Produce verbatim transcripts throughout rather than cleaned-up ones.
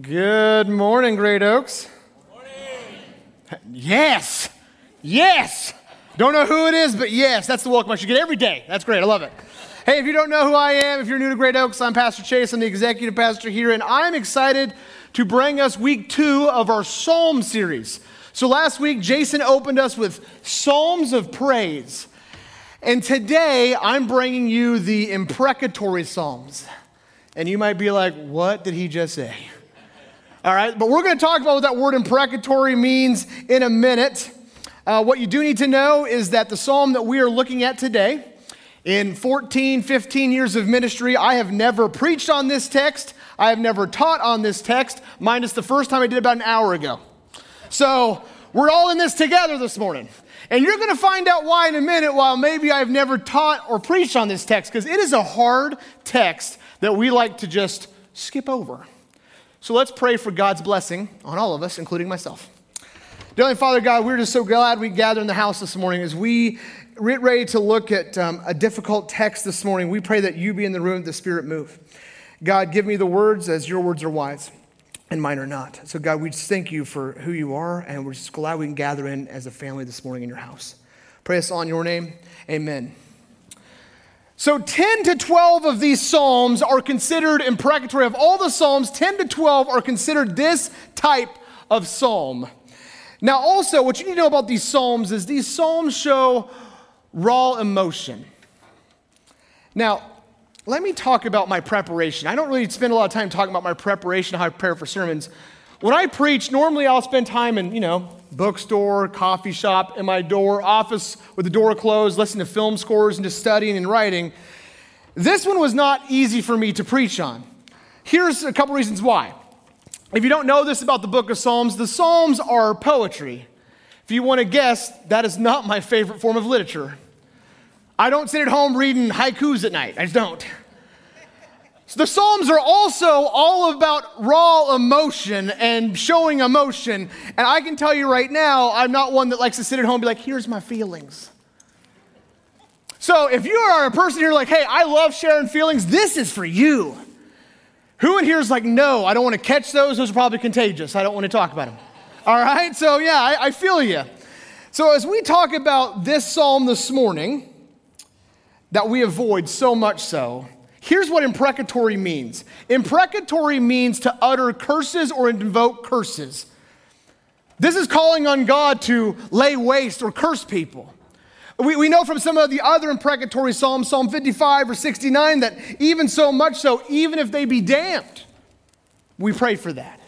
Good morning, Great Oaks. Good morning. Yes. Yes. Don't know who it is, but yes, that's the welcome I should get every day. That's great. I love it. Hey, if you don't know who I am, if you're new to Great Oaks, I'm Pastor Chase. I'm the executive pastor here, and I'm excited to bring us week two of our Psalm series. So last week, Jason opened us with Psalms of Praise. And today, I'm bringing you the Imprecatory Psalms. And you might be like, what did he just say? All right, but we're going to talk about what that word imprecatory means in a minute. Uh, what you do need to know is that the psalm that we are looking at today, in fourteen, fifteen years of ministry, I have never preached on this text. I have never taught on this text, minus the first time I did about an hour ago. So we're all in this together this morning. And you're going to find out why in a minute, while maybe I've never taught or preached on this text, because it is a hard text that we like to just skip over. So let's pray for God's blessing on all of us, including myself. Dearly Father God, we're just so glad we gather in the house this morning. As we get ready to look at um, a difficult text this morning, we pray that you be in the room, the Spirit move. God, give me the words as your words are wise and mine are not. So God, we just thank you for who you are, and we're just glad we can gather in as a family this morning in your house. Pray us all in your name. Amen. So ten to twelve of these psalms are considered imprecatory. Of all the psalms, ten to twelve are considered this type of psalm. Now also, what you need to know about these psalms is these psalms show raw emotion. Now, let me talk about my preparation. I don't really spend a lot of time talking about my preparation, how I prepare for sermons. When I preach, normally I'll spend time in, you know, bookstore, coffee shop, in my door, office with the door closed, listening to film scores and just studying and writing. This one was not easy for me to preach on. Here's a couple reasons why. If you don't know this about the book of Psalms, the Psalms are poetry. If you want to guess, that is not my favorite form of literature. I don't sit at home reading haikus at night. I just don't. So the Psalms are also all about raw emotion and showing emotion. And I can tell you right now, I'm not one that likes to sit at home and be like, here's my feelings. So if you are a person here like, hey, I love sharing feelings, this is for you. Who in here is like, no, I don't want to catch those. Those are probably contagious. I don't want to talk about them. All right? So yeah, I, I feel you. So as we talk about this psalm this morning that we avoid so much so, here's what imprecatory means. Imprecatory means to utter curses or invoke curses. This is calling on God to lay waste or curse people. We, we know from some of the other imprecatory psalms, Psalm fifty-five or sixty-nine, that even so much so, even if they be damned, we pray for that.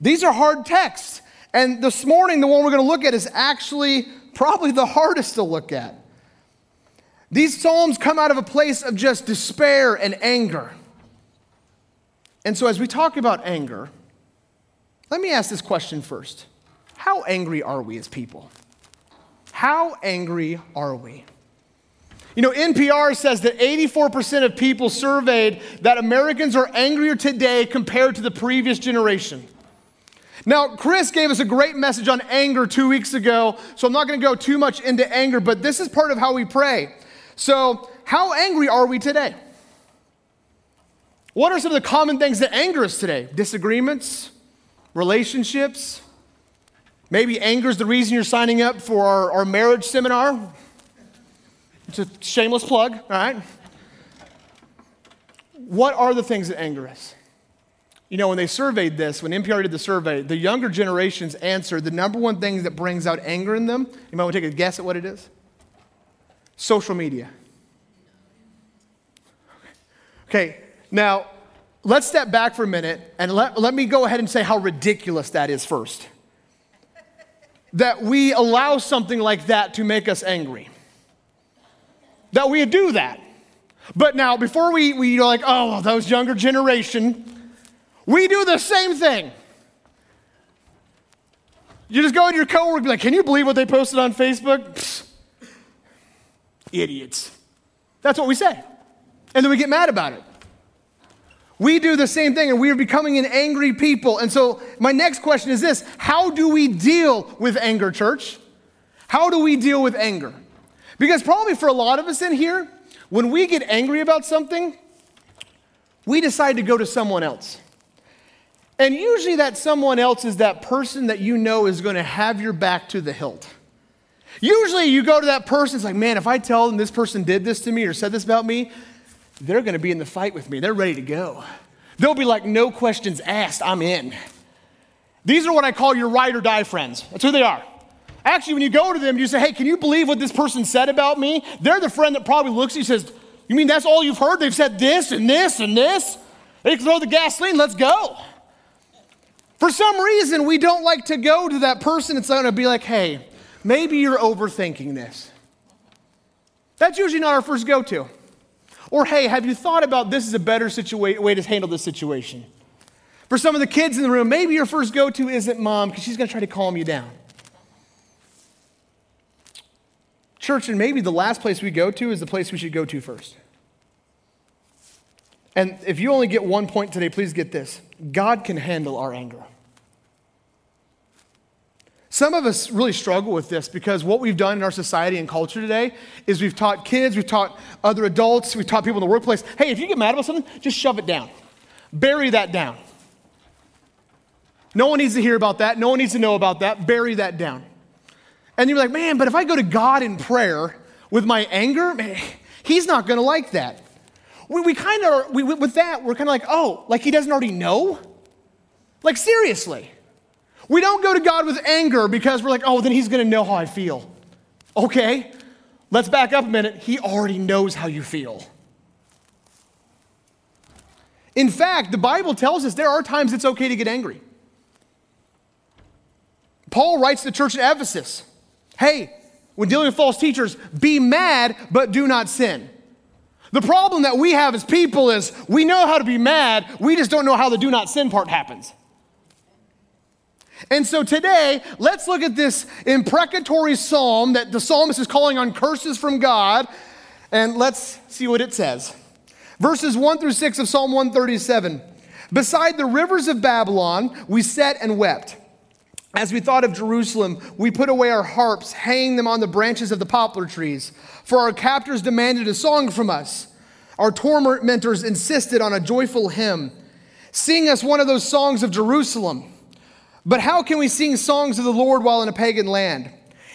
These are hard texts. And this morning, the one we're going to look at is actually probably the hardest to look at. These psalms come out of a place of just despair and anger. And so as we talk about anger, let me ask this question first. How angry are we as people? How angry are we? You know, N P R says that eighty-four percent of people surveyed that Americans are angrier today compared to the previous generation. Now, Chris gave us a great message on anger two weeks ago, so I'm not going to go too much into anger, but this is part of how we pray. So how angry are we today? What are some of the common things that anger us today? Disagreements, relationships. Maybe anger is the reason you're signing up for our, our marriage seminar. It's a shameless plug, all right? What are the things that anger us? You know, when they surveyed this, when N P R did the survey, the younger generations answered the number one thing that brings out anger in them. You might want to take a guess at what it is. Social media. Okay, now let's step back for a minute and let, let me go ahead and say how ridiculous that is first. That we allow something like that to make us angry. That we do that. But now, before we, we are like, oh, those younger generation, we do the same thing. You just go to your coworker and be like, can you believe what they posted on Facebook? Psst. Idiots. That's what we say. And then we get mad about it. We do the same thing, and we are becoming an angry people. And so my next question is this. How do we deal with anger, church? How do we deal with anger? Because probably for a lot of us in here, when we get angry about something, we decide to go to someone else. And usually that someone else is that person that you know is going to have your back to the hilt. Usually you go to that person, it's like, man, if I tell them this person did this to me or said this about me, they're going to be in the fight with me. They're ready to go. They'll be like, no questions asked, I'm in. These are what I call your ride or die friends. That's who they are. Actually, when you go to them, you say, hey, can you believe what this person said about me? They're the friend that probably looks at you and says, you mean that's all you've heard? They've said this and this and this. They can throw the gasoline, let's go. For some reason, we don't like to go to that person that's going to be like, hey, maybe you're overthinking this. That's usually not our first go-to. Or, hey, have you thought about this is a better situa- way to handle this situation? For some of the kids in the room, maybe your first go-to isn't mom because she's going to try to calm you down. Church, and maybe the last place we go to is the place we should go to first. And if you only get one point today, please get this. God can handle our anger. Some of us really struggle with this because what we've done in our society and culture today is we've taught kids, we've taught other adults, we've taught people in the workplace, hey, if you get mad about something, just shove it down. Bury that down. No one needs to hear about that. No one needs to know about that. Bury that down. And you're like, man, but if I go to God in prayer with my anger, man, he's not going to like that. We, we kind of, we, with that, we're kind of like, oh, like he doesn't already know? Like seriously. We don't go to God with anger because we're like, oh, then he's going to know how I feel. Okay, let's back up a minute. He already knows how you feel. In fact, the Bible tells us there are times it's okay to get angry. Paul writes to the church at Ephesus, hey, when dealing with false teachers, be mad, but do not sin. The problem that we have as people is we know how to be mad, we just don't know how the do not sin part happens. And so today, let's look at this imprecatory psalm that the psalmist is calling on curses from God, and let's see what it says. Verses one through six of Psalm one thirty-seven. Beside the rivers of Babylon, we sat and wept. As we thought of Jerusalem, we put away our harps, hanging them on the branches of the poplar trees. For our captors demanded a song from us. Our tormentors insisted on a joyful hymn. Sing us one of those songs of Jerusalem. But how can we sing songs of the Lord while in a pagan land?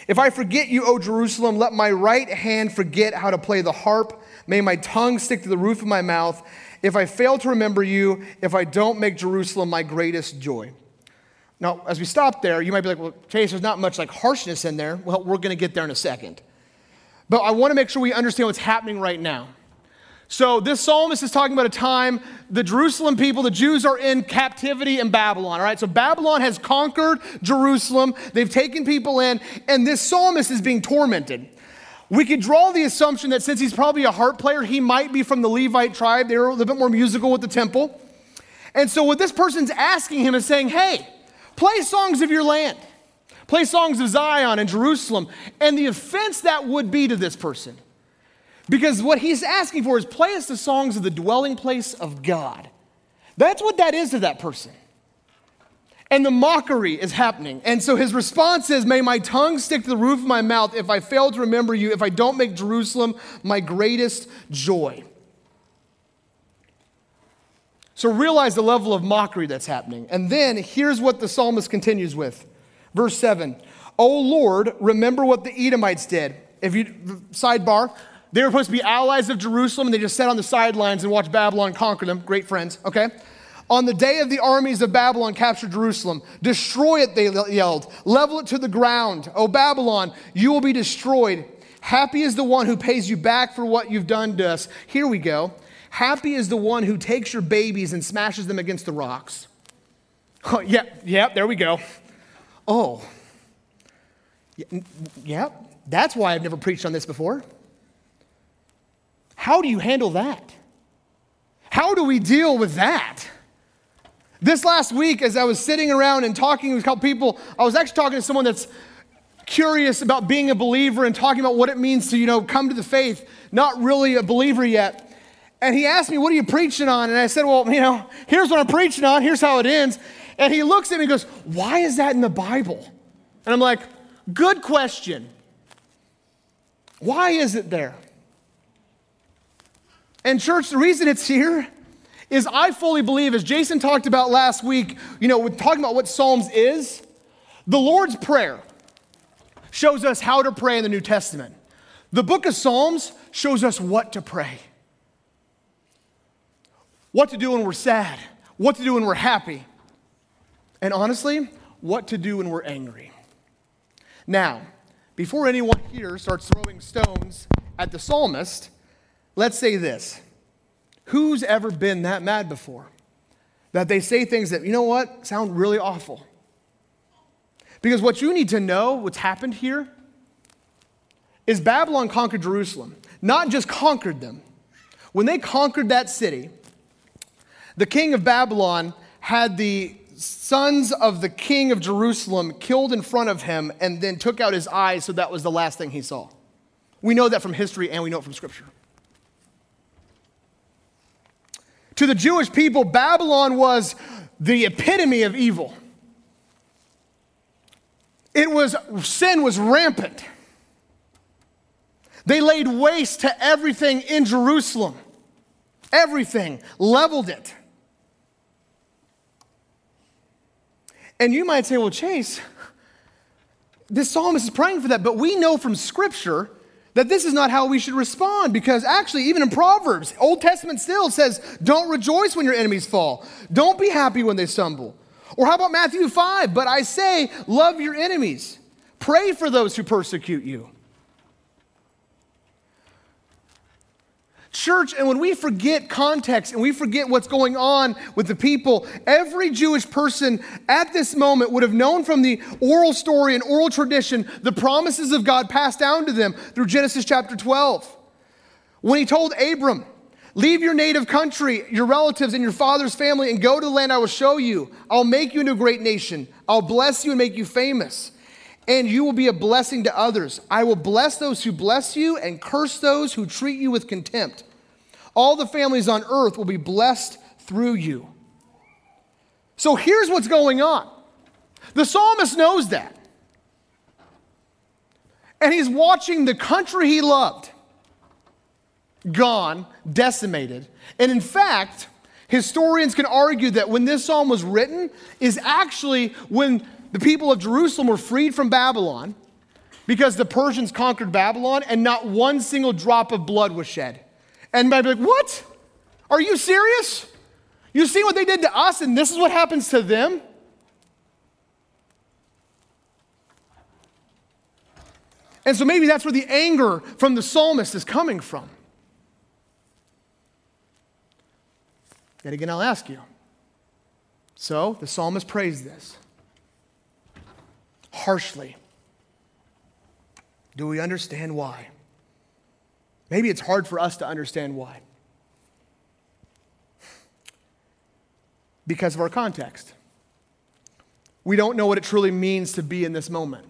If I forget you, O Jerusalem, let my right hand forget how to play the harp. May my tongue stick to the roof of my mouth. If I fail to remember you, if I don't make Jerusalem my greatest joy. Now, as we stop there, you might be like, well, Chase, there's not much like harshness in there. Well, we're going to get there in a second. But I want to make sure we understand what's happening right now. So this psalmist is talking about a time the Jerusalem people, the Jews, are in captivity in Babylon, all right? So Babylon has conquered Jerusalem. They've taken people in, and this psalmist is being tormented. We could draw the assumption that since he's probably a harp player, he might be from the Levite tribe. They were a little bit more musical with the temple. And so what this person's asking him is saying, hey, play songs of your land. Play songs of Zion and Jerusalem. And the offense that would be to this person. Because what he's asking for is play us the songs of the dwelling place of God. That's what that is to that person. And the mockery is happening. And so his response is, may my tongue stick to the roof of my mouth if I fail to remember you, if I don't make Jerusalem my greatest joy. So realize the level of mockery that's happening. And then here's what the psalmist continues with. Verse seven, O Lord, remember what the Edomites did. If you, sidebar, they were supposed to be allies of Jerusalem, and they just sat on the sidelines and watched Babylon conquer them. Great friends, okay? On the day of the armies of Babylon captured Jerusalem, destroy it, they yelled. Level it to the ground. O Babylon, you will be destroyed. Happy is the one who pays you back for what you've done to us. Here we go. Happy is the one who takes your babies and smashes them against the rocks. Oh, yep, yeah, yeah, there we go. Oh, yeah, yeah, that's why I've never preached on this before. How do you handle that? How do we deal with that? This last week, as I was sitting around and talking with people, I was actually talking to someone that's curious about being a believer and talking about what it means to, you know, come to the faith, not really a believer yet. And he asked me, what are you preaching on? And I said, well, you know, here's what I'm preaching on. Here's how it ends. And he looks at me and goes, why is that in the Bible? And I'm like, good question. Why is it there? And church, the reason it's here is I fully believe, as Jason talked about last week, you know, with talking about what Psalms is, the Lord's Prayer shows us how to pray in the New Testament. The book of Psalms shows us what to pray. What to do when we're sad. What to do when we're happy. And honestly, what to do when we're angry. Now, before anyone here starts throwing stones at the psalmist, let's say this. Who's ever been that mad before? That they say things that, you know what, sound really awful. Because what you need to know, what's happened here, is Babylon conquered Jerusalem. Not just conquered them. When they conquered that city, the king of Babylon had the sons of the king of Jerusalem killed in front of him and then took out his eyes, so that was the last thing he saw. We know that from history and we know it from Scripture. To the Jewish people, Babylon was the epitome of evil. It was, sin was rampant. They laid waste to everything in Jerusalem. Everything, leveled it. And you might say, well, Chase, this psalmist is praying for that, but we know from Scripture that this is not how we should respond, because actually, even in Proverbs, Old Testament still says, don't rejoice when your enemies fall. Don't be happy when they stumble. Or how about Matthew five? But I say, love your enemies. Pray for those who persecute you. Church, and when we forget context and we forget what's going on with the people, every Jewish person at this moment would have known from the oral story and oral tradition the promises of God passed down to them through Genesis chapter twelve. When he told Abram, leave your native country, your relatives, and your father's family, and go to the land I will show you. I'll make you into a great nation. I'll bless you and make you famous. And you will be a blessing to others. I will bless those who bless you and curse those who treat you with contempt. All the families on earth will be blessed through you. So here's what's going on. The psalmist knows that. And he's watching the country he loved gone, decimated. And in fact, historians can argue that when this psalm was written is actually when the people of Jerusalem were freed from Babylon, because the Persians conquered Babylon and not one single drop of blood was shed. And might be like, what? Are you serious? You see what they did to us and this is what happens to them? And so maybe that's where the anger from the psalmist is coming from. Yet again, I'll ask you. So the psalmist praised this. Harshly. Do we understand why? Maybe it's hard for us to understand why. Because of our context. We don't know what it truly means to be in this moment,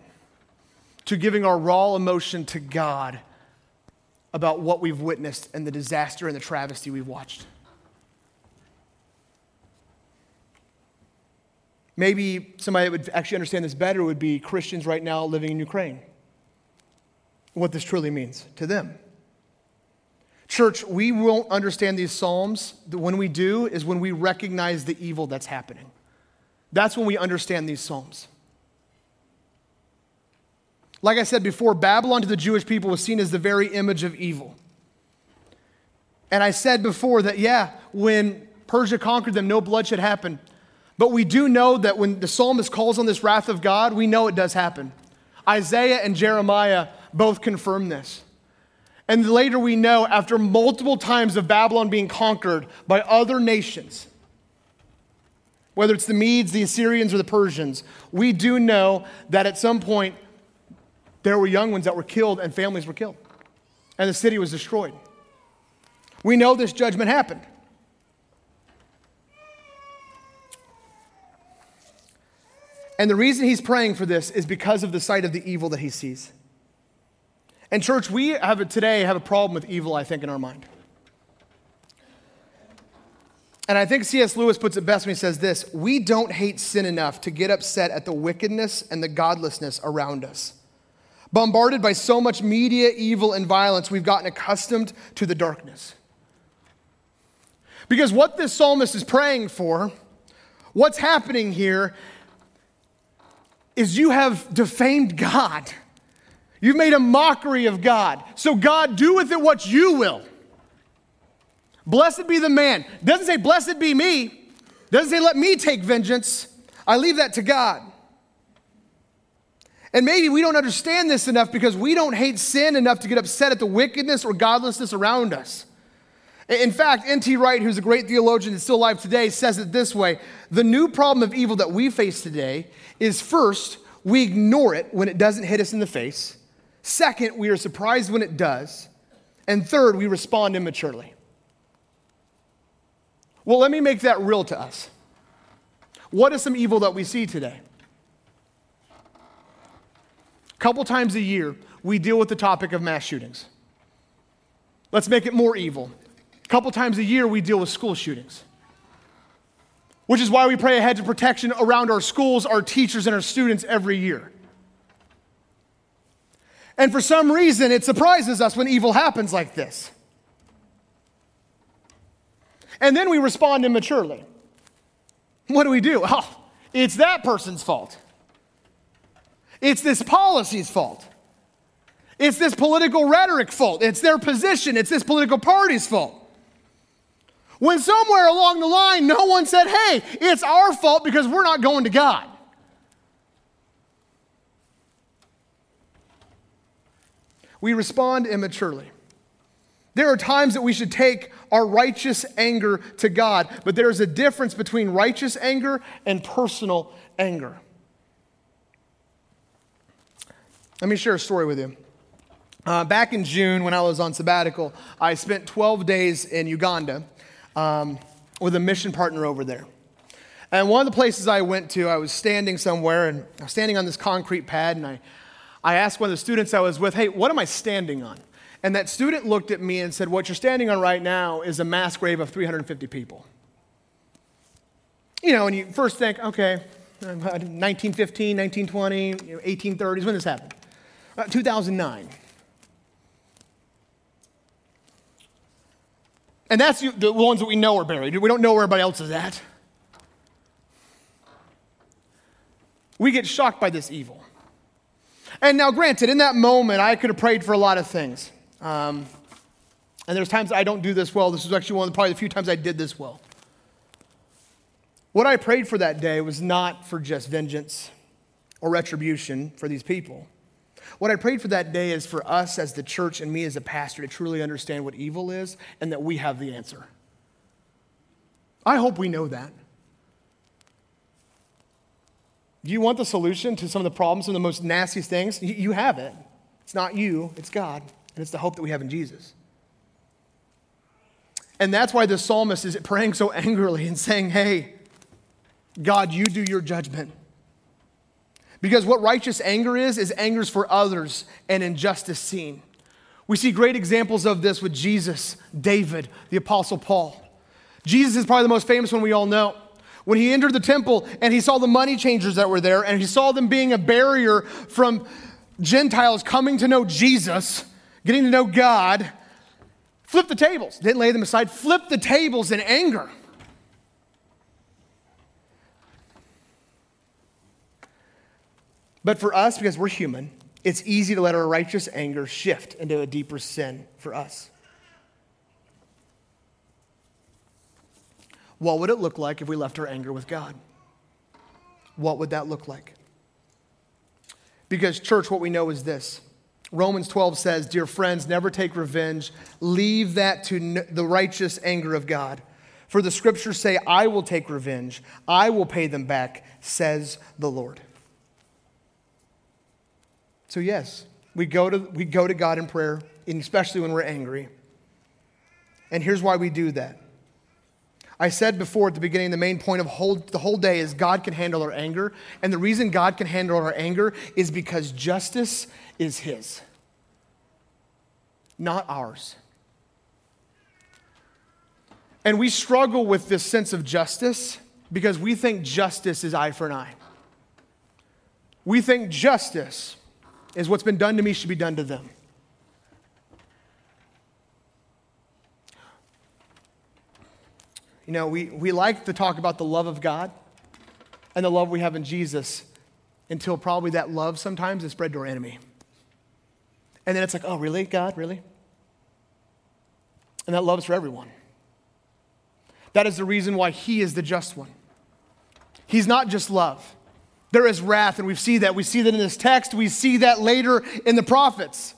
to giving our raw emotion to God about what we've witnessed and the disaster and the travesty we've watched. Maybe somebody that would actually understand this better would be Christians right now living in Ukraine. What this truly means to them. Church, we won't understand these Psalms. When we do is when we recognize the evil that's happening. That's when we understand these Psalms. Like I said before, Babylon to the Jewish people was seen as the very image of evil. And I said before that, yeah, when Persia conquered them, no bloodshed happened. But we do know that when the psalmist calls on this wrath of God, we know it does happen. Isaiah and Jeremiah both confirm this. And later we know, after multiple times of Babylon being conquered by other nations, whether it's the Medes, the Assyrians, or the Persians, we do know that at some point there were young ones that were killed and families were killed. And the city was destroyed. We know this judgment happened. And the reason he's praying for this is because of the sight of the evil that he sees. And church, we have a, today have a problem with evil, I think, in our mind. And I think C S Lewis puts it best when he says this, we don't hate sin enough to get upset at the wickedness and the godlessness around us. Bombarded by so much media, evil, and violence, we've gotten accustomed to the darkness. Because what this psalmist is praying for, what's happening here, is you have defamed God. You've made a mockery of God. So God, do with it what you will. Blessed be the man. Doesn't say, blessed be me. Doesn't say, let me take vengeance. I leave that to God. And maybe we don't understand this enough because we don't hate sin enough to get upset at the wickedness or godlessness around us. In fact, N T Wright, who's a great theologian that's still alive today, says it this way. The new problem of evil that we face today is, first, we ignore it when it doesn't hit us in the face. Second, we are surprised when it does. And third, we respond immaturely. Well, let me make that real to us. What is some evil that we see today? A couple times a year, we deal with the topic of mass shootings. Let's make it more evil. A couple times a year, we deal with school shootings, which is why we pray a hedge of protection around our schools, our teachers, and our students every year. And for some reason, it surprises us when evil happens like this. And then we respond immaturely. What do we do? Oh, it's that person's fault. It's this policy's fault. It's this political rhetoric fault. It's their position. It's this political party's fault. When somewhere along the line, no one said, hey, it's our fault because we're not going to God. We respond immaturely. There are times that we should take our righteous anger to God, but there is a difference between righteous anger and personal anger. Let me share a story with you. Uh, back in June, when I was on sabbatical, I spent twelve days in Uganda um, with a mission partner over there. And one of the places I went to, I was standing somewhere, and I was standing on this concrete pad, and I, I asked one of the students I was with, hey, what am I standing on? And that student looked at me and said, what you're standing on right now is a mass grave of three hundred fifty people. You know, and you first think, okay, nineteen fifteen, nineteen twenty, you know, eighteen thirties, when this happened? Uh, two thousand nine. And that's the ones that we know are buried. We don't know where everybody else is at. We get shocked by this evil. And now, granted, in that moment, I could have prayed for a lot of things. Um, and there's times I don't do this well. This is actually one of the, probably the few times I did this well. What I prayed for that day was not for just vengeance or retribution for these people. What I prayed for that day is for us as the church and me as a pastor to truly understand what evil is and that we have the answer. I hope we know that. Do you want the solution to some of the problems, some of the most nastiest things? You have it. It's not you, it's God. And it's the hope that we have in Jesus. And that's why the psalmist is praying so angrily and saying, hey, God, you do your judgment. Because what righteous anger is, is anger for others and injustice seen. We see great examples of this with Jesus, David, the Apostle Paul. Jesus is probably the most famous one we all know. When he entered the temple and he saw the money changers that were there and he saw them being a barrier from Gentiles coming to know Jesus, getting to know God, flipped the tables. Didn't lay them aside, flipped the tables in anger. But for us, because we're human, it's easy to let our righteous anger shift into a deeper sin for us. What would it look like if we left our anger with God? What would that look like? Because, church, what we know is this. Romans twelve says, dear friends, never take revenge. Leave that to the righteous anger of God. For the scriptures say, I will take revenge. I will pay them back, says the Lord. So yes, we go to we go to God in prayer, and especially when we're angry. And here's why we do that. I said before at the beginning, the main point of whole, the whole day is God can handle our anger. And the reason God can handle our anger is because justice is his, not ours. And we struggle with this sense of justice because we think justice is eye for an eye. We think justice is what's been done to me should be done to them. You know, we, we like to talk about the love of God and the love we have in Jesus until probably that love sometimes is spread to our enemy. And then it's like, oh, really, God, really? And that love is for everyone. That is the reason why he is the just one. He's not just love. There is wrath, and we see that. We see that in this text. We see that later in the prophets.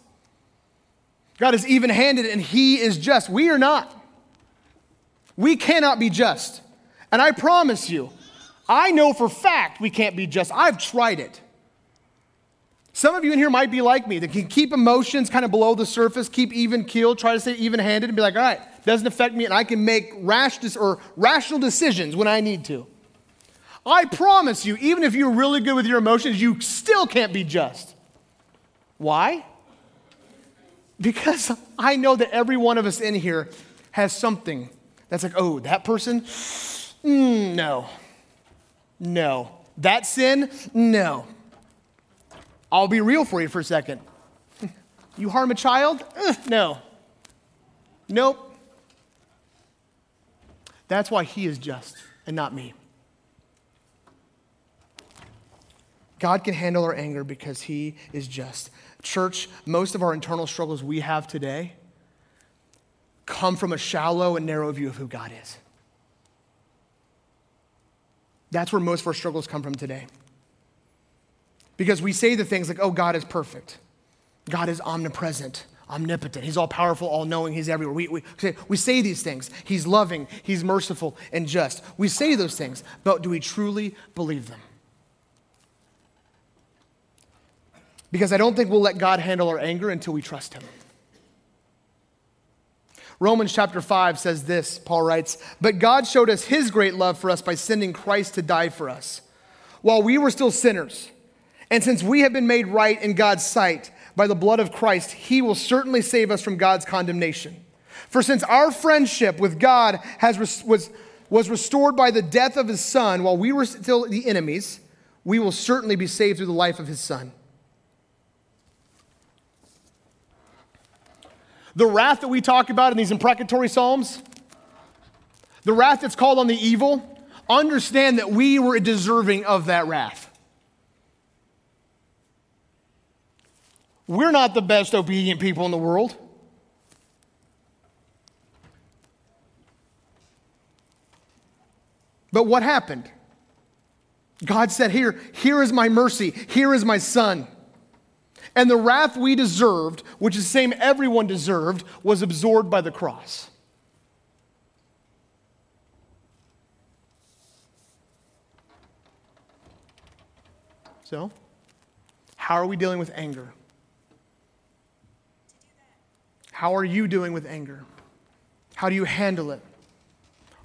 God is even-handed, and he is just. We are not. We cannot be just. And I promise you, I know for fact we can't be just. I've tried it. Some of you in here might be like me, that can keep emotions kind of below the surface, keep even keel, try to stay even-handed, and be like, all right, doesn't affect me, and I can make rash dis- or rational decisions when I need to. I promise you, even if you're really good with your emotions, you still can't be just. Why? Because I know that every one of us in here has something that's like, oh, that person? Mm, no. No. That sin? No. I'll be real for you for a second. You harm a child? Ugh, no. Nope. That's why he is just and not me. God can handle our anger because he is just. Church, most of our internal struggles we have today come from a shallow and narrow view of who God is. That's where most of our struggles come from today. Because we say the things like, oh, God is perfect. God is omnipresent, omnipotent. He's all-powerful, all-knowing. He's everywhere. We, we, say, we say these things. He's loving. He's merciful and just. We say those things, but do we truly believe them? Because I don't think we'll let God handle our anger until we trust him. Romans chapter five says this, Paul writes, but God showed us his great love for us by sending Christ to die for us while we were still sinners. And since we have been made right in God's sight by the blood of Christ, he will certainly save us from God's condemnation. For since our friendship with God has res- was, was restored by the death of his son, while we were still the enemies, we will certainly be saved through the life of his son. The wrath that we talk about in these imprecatory psalms, the wrath that's called on the evil, understand that we were deserving of that wrath. We're not the best obedient people in the world. But what happened? God said, here, here is my mercy. Here is my son. And the wrath we deserved, which is the same everyone deserved, was absorbed by the cross. So, how are we dealing with anger? How are you doing with anger? How do you handle it?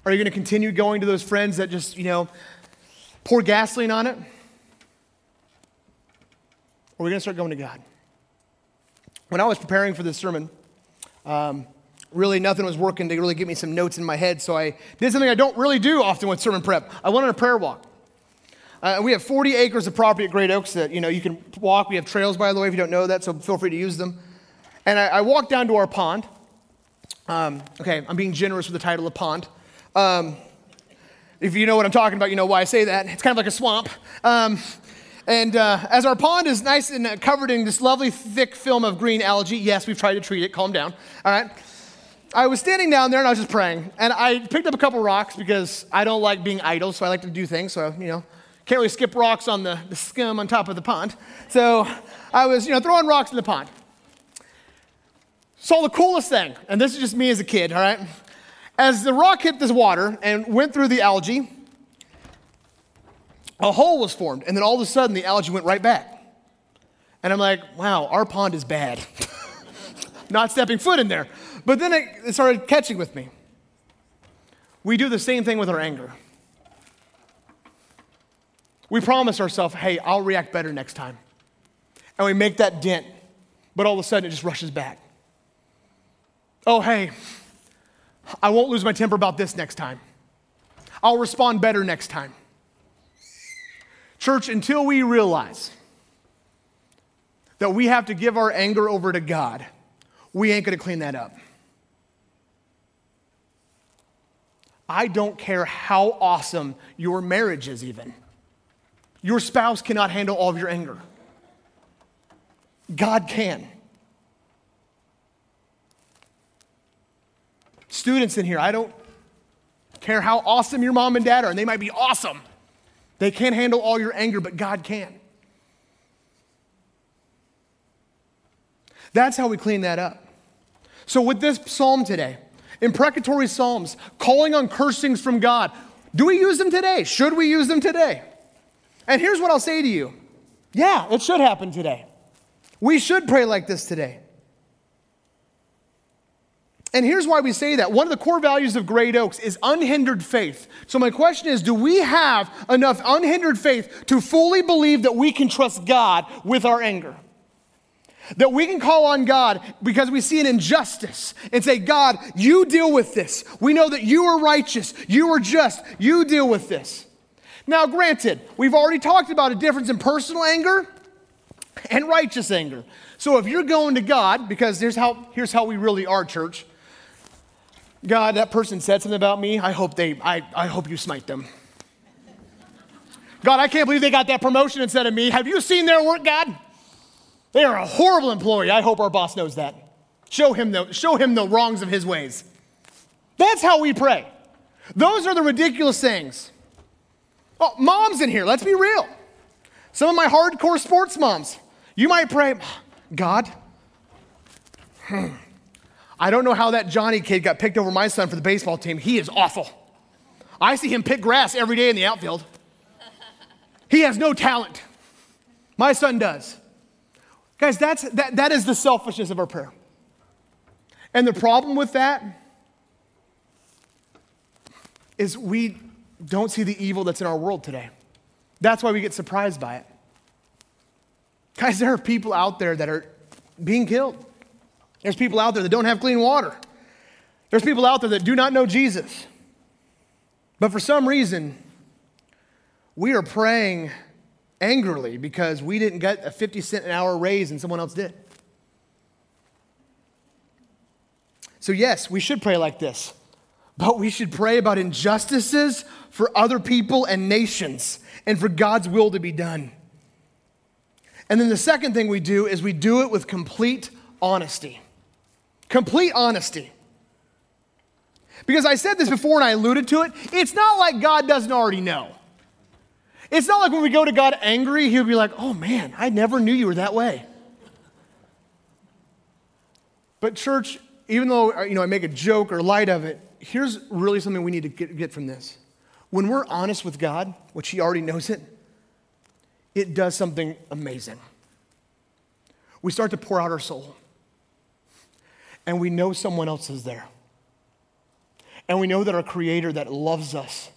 Are you going to continue going to those friends that just, you know, pour gasoline on it? Or are we going to start going to God? When I was preparing for this sermon, um, really nothing was working to really get me some notes in my head, so I did something I don't really do often with sermon prep. I went on a prayer walk. Uh, we have forty acres of property at Great Oaks that, you know, you can walk. We have trails, by the way, if you don't know that, so feel free to use them. And I, I walked down to our pond. Um, okay, I'm being generous with the title of pond. Um, if you know what I'm talking about, you know why I say that. It's kind of like a swamp. Um, and uh, as our pond is nice and uh, covered in this lovely thick film of green algae, yes, we've tried to treat it, calm down, all right? I was standing down there and I was just praying. And I picked up a couple rocks because I don't like being idle, so I like to do things. So, you know, can't really skip rocks on the, the scum on top of the pond. So I was, you know, throwing rocks in the pond. Saw the coolest thing, and this is just me as a kid, all right? As the rock hit this water and went through the algae, a hole was formed, and then all of a sudden, the algae went right back. And I'm like, wow, our pond is bad. Not stepping foot in there. But then it, it started catching with me. We do the same thing with our anger. We promise ourselves, hey, I'll react better next time. And we make that dent, but all of a sudden, it just rushes back. Oh, hey, I won't lose my temper about this next time. I'll respond better next time. Church, until we realize that we have to give our anger over to God, we ain't going to clean that up. I don't care how awesome your marriage is even. Your spouse cannot handle all of your anger. God can. Students in here, I don't care how awesome your mom and dad are, and they might be awesome. They can't handle all your anger, but God can. That's how we clean that up. So with this psalm today, imprecatory psalms, calling on cursings from God, do we use them today? Should we use them today? And here's what I'll say to you. Yeah, it should happen today. We should pray like this today. And here's why we say that. One of the core values of Great Oaks is unhindered faith. So my question is, do we have enough unhindered faith to fully believe that we can trust God with our anger? That we can call on God because we see an injustice and say, God, you deal with this. We know that you are righteous. You are just. You deal with this. Now, granted, we've already talked about a difference in personal anger and righteous anger. So if you're going to God, because here's how, here's how we really are, church. God, that person said something about me. I hope they, I, I hope you smite them. God, I can't believe they got that promotion instead of me. Have you seen their work, God? They are a horrible employee. I hope our boss knows that. Show him the, show him the wrongs of his ways. That's how we pray. Those are the ridiculous things. Oh, moms in here, let's be real. Some of my hardcore sports moms, you might pray, God, hmm. I don't know how that Johnny kid got picked over my son for the baseball team. He is awful. I see him pick grass every day in the outfield. He has no talent. My son does. Guys, that's, that, that is the selfishness of our prayer. And the problem with that is we don't see the evil that's in our world today. That's why we get surprised by it. Guys, there are people out there that are being killed. There's people out there that don't have clean water. There's people out there that do not know Jesus. But for some reason, we are praying angrily because we didn't get a fifty cent an hour raise and someone else did. So yes, we should pray like this, but we should pray about injustices for other people and nations and for God's will to be done. And then the second thing we do is we do it with complete honesty. Complete honesty. Because I said this before and I alluded to it. It's not like God doesn't already know. It's not like when we go to God angry, he'll be like, oh man, I never knew you were that way. But church, even though you know I make a joke or light of it, here's really something we need to get, get from this. When we're honest with God, which he already knows it, it does something amazing. We start to pour out our soul. And we know someone else is there. And we know that our Creator that loves us,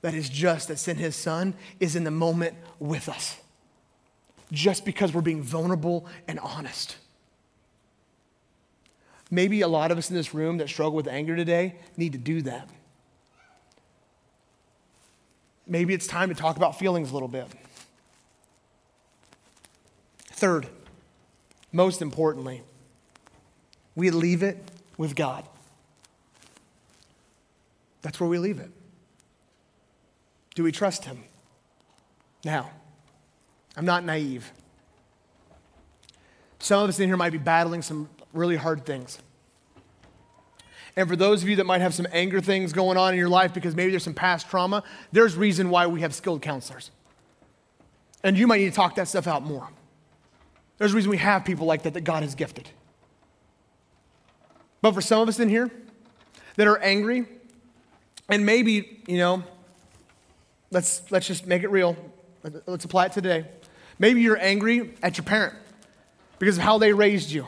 that is just, that sent his Son, is in the moment with us. Just because we're being vulnerable and honest. Maybe a lot of us in this room that struggle with anger today need to do that. Maybe it's time to talk about feelings a little bit. Third, most importantly, we leave it with God. That's where we leave it. Do we trust him? Now, I'm not naive. Some of us in here might be battling some really hard things. And for those of you that might have some anger things going on in your life because maybe there's some past trauma, there's reason why we have skilled counselors. And you might need to talk that stuff out more. There's a reason we have people like that that God has gifted. But for some of us in here that are angry, and maybe, you know, let's let's just make it real. Let's apply it today. Maybe you're angry at your parent because of how they raised you.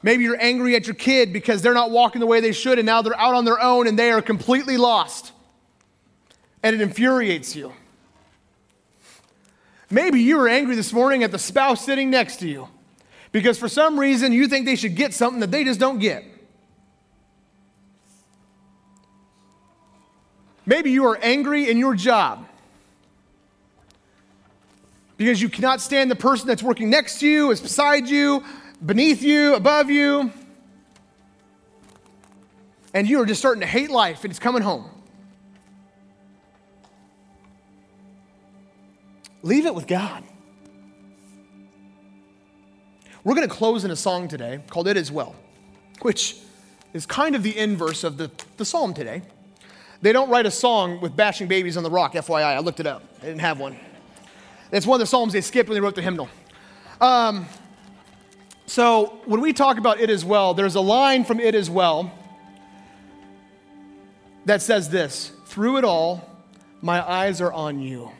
Maybe you're angry at your kid because they're not walking the way they should and now they're out on their own and they are completely lost. And it infuriates you. Maybe you were angry this morning at the spouse sitting next to you because for some reason you think they should get something that they just don't get. Maybe you are angry in your job because you cannot stand the person that's working next to you, is beside you, beneath you, above you. and you are just starting to hate life, and it's coming home. Leave it with God. We're going to close in a song today called It Is Well, which is kind of the inverse of the, the psalm today. They don't write a song with bashing babies on the rock, F Y I. I looked it up. They didn't have one. That's one of the psalms they skipped when they wrote the hymnal. Um, so when we talk about It Is Well, there's a line from It Is Well that says this: through it all, my eyes are on you.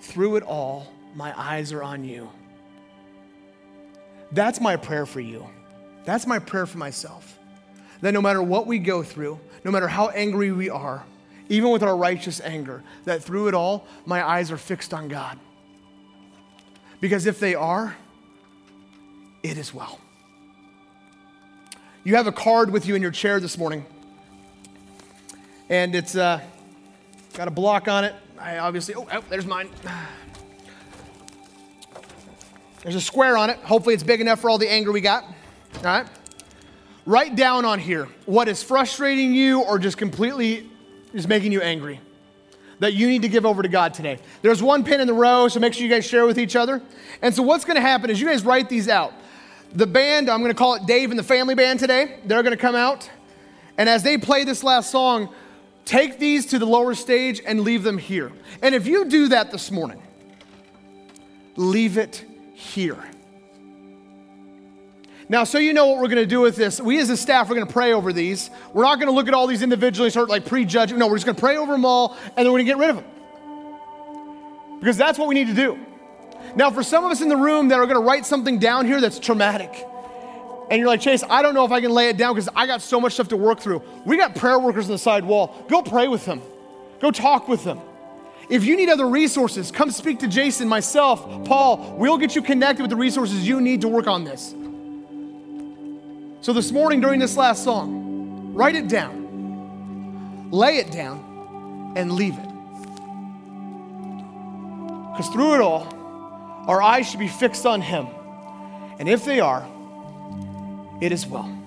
Through it all, my eyes are on you. That's my prayer for you. That's my prayer for myself. That no matter what we go through, no matter how angry we are, even with our righteous anger, that through it all, my eyes are fixed on God. Because if they are, it is well. You have a card with you in your chair this morning. And it's uh, got a block on it. I obviously, oh, oh, there's mine. There's a square on it. Hopefully it's big enough for all the anger we got. All right? Write down on here what is frustrating you or just completely is making you angry that you need to give over to God today. There's one pin in the row, so make sure you guys share with each other. And so what's going to happen is you guys write these out. The band, I'm going to call it Dave and the Family Band today. They're going to come out. And as they play this last song, take these to the lower stage and leave them here. And if you do that this morning, leave it here. Now, so you know what we're going to do with this. We as a staff, we're going to pray over these. We're not going to look at all these individually, start like prejudging. No, we're just going to pray over them all, and then we're going to get rid of them. Because that's what we need to do. Now, for some of us in the room that are going to write something down here that's traumatic, and you're like, Chase, I don't know if I can lay it down because I got so much stuff to work through. We got prayer workers on the side wall. Go pray with them. Go talk with them. If you need other resources, come speak to Jason, myself, Paul. We'll get you connected with the resources you need to work on this. So this morning during this last song, write it down, lay it down, and leave it. Because through it all, our eyes should be fixed on him. And if they are, it is well.